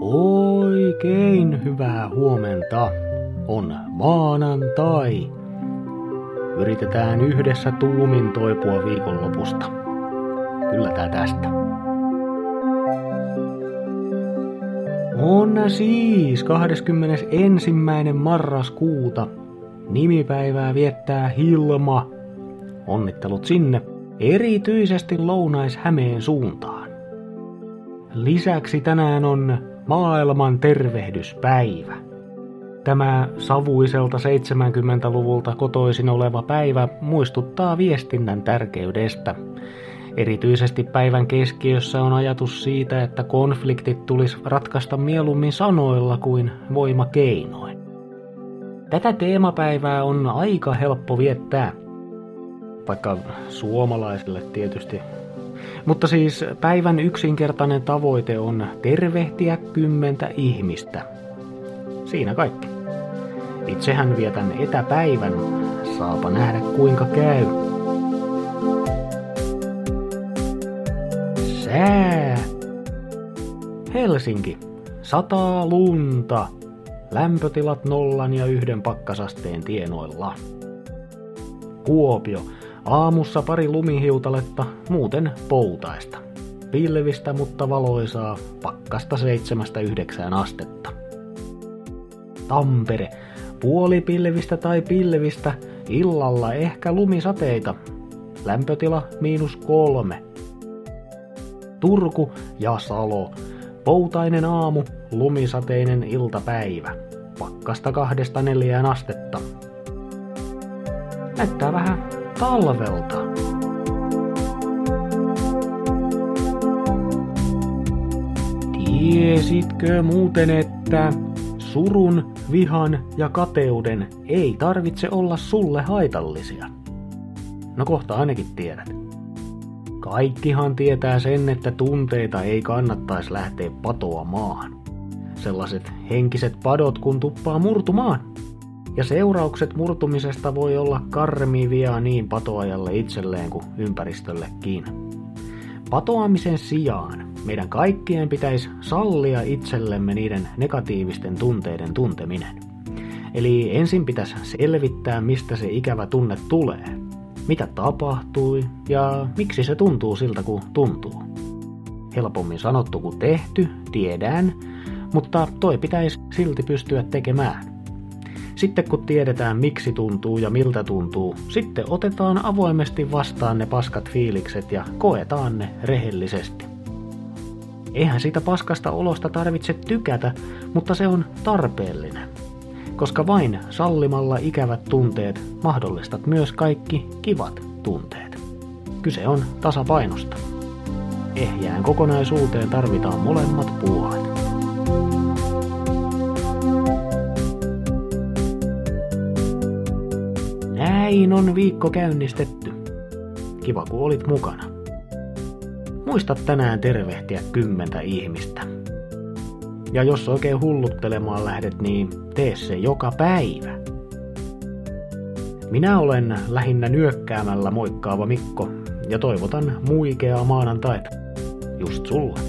Oikein hyvää huomenta. On maanantai. Yritetään yhdessä tuumin toipua viikonlopusta. Kyllä tää tästä. On siis 21. marraskuuta. Nimipäivää viettää Hilma. Onnittelut sinne, erityisesti Lounais-Hämeen suuntaan. Lisäksi tänään on maailman tervehdyspäivä. Tämä savuiselta 70-luvulta kotoisin oleva päivä muistuttaa viestinnän tärkeydestä. Erityisesti päivän keskiössä on ajatus siitä, että konfliktit tulisi ratkaista mieluummin sanoilla kuin voimakeinoin. Tätä teemapäivää on aika helppo viettää. Vaikka suomalaisille tietysti. Mutta siis päivän yksinkertainen tavoite on tervehtiä 10 ihmistä. Siinä kaikki. Itsehän vietän etäpäivän. Saapa nähdä kuinka käy. Sää. Helsinki. Sataa lunta. Lämpötilat 0 ja 1 pakkasasteen tienoilla. Kuopio. Aamussa 2 lumihiutaletta, muuten poutaista. Pilvistä, mutta valoisaa, pakkasta 7–9 astetta. Tampere. Puolipilvistä tai pilvistä, illalla ehkä lumisateita. Lämpötila -3. Turku ja Salo. Poutainen aamu, lumisateinen iltapäivä. Pakkasta 2–4 astetta. Näyttää vähän talvelta. Tiesitkö muuten, että surun, vihan ja kateuden ei tarvitse olla sulle haitallisia? No kohta ainakin tiedät. Kaikkihan tietää sen, että tunteita ei kannattaisi lähteä patoamaan. Sellaiset henkiset padot kun tuppaa murtumaan. Ja seuraukset murtumisesta voi olla karmivia niin patoajalle itselleen kuin ympäristöllekin. Patoamisen sijaan meidän kaikkien pitäisi sallia itsellemme niiden negatiivisten tunteiden tunteminen. Eli ensin pitäisi selvittää, mistä se ikävä tunne tulee, mitä tapahtui ja miksi se tuntuu siltä kuin tuntuu. Helpommin sanottu kuin tehty, tiedän, mutta toi pitäisi silti pystyä tekemään. Sitten kun tiedetään miksi tuntuu ja miltä tuntuu, sitten otetaan avoimesti vastaan ne paskat fiilikset ja koetaan ne rehellisesti. Eihän siitä paskasta olosta tarvitse tykätä, mutta se on tarpeellinen. Koska vain sallimalla ikävät tunteet mahdollistat myös kaikki kivat tunteet. Kyse on tasapainosta. Ehjään kokonaisuuteen tarvitaan molemmat puolet. Näin on viikko käynnistetty. Kiva kun olit mukana. Muista tänään tervehtiä 10 ihmistä. Ja jos oikein hulluttelemaan lähdet, niin tee se joka päivä. Minä olen lähinnä nyökkäämällä moikkaava Mikko ja toivotan muikeaa maanantaita. Just sulla.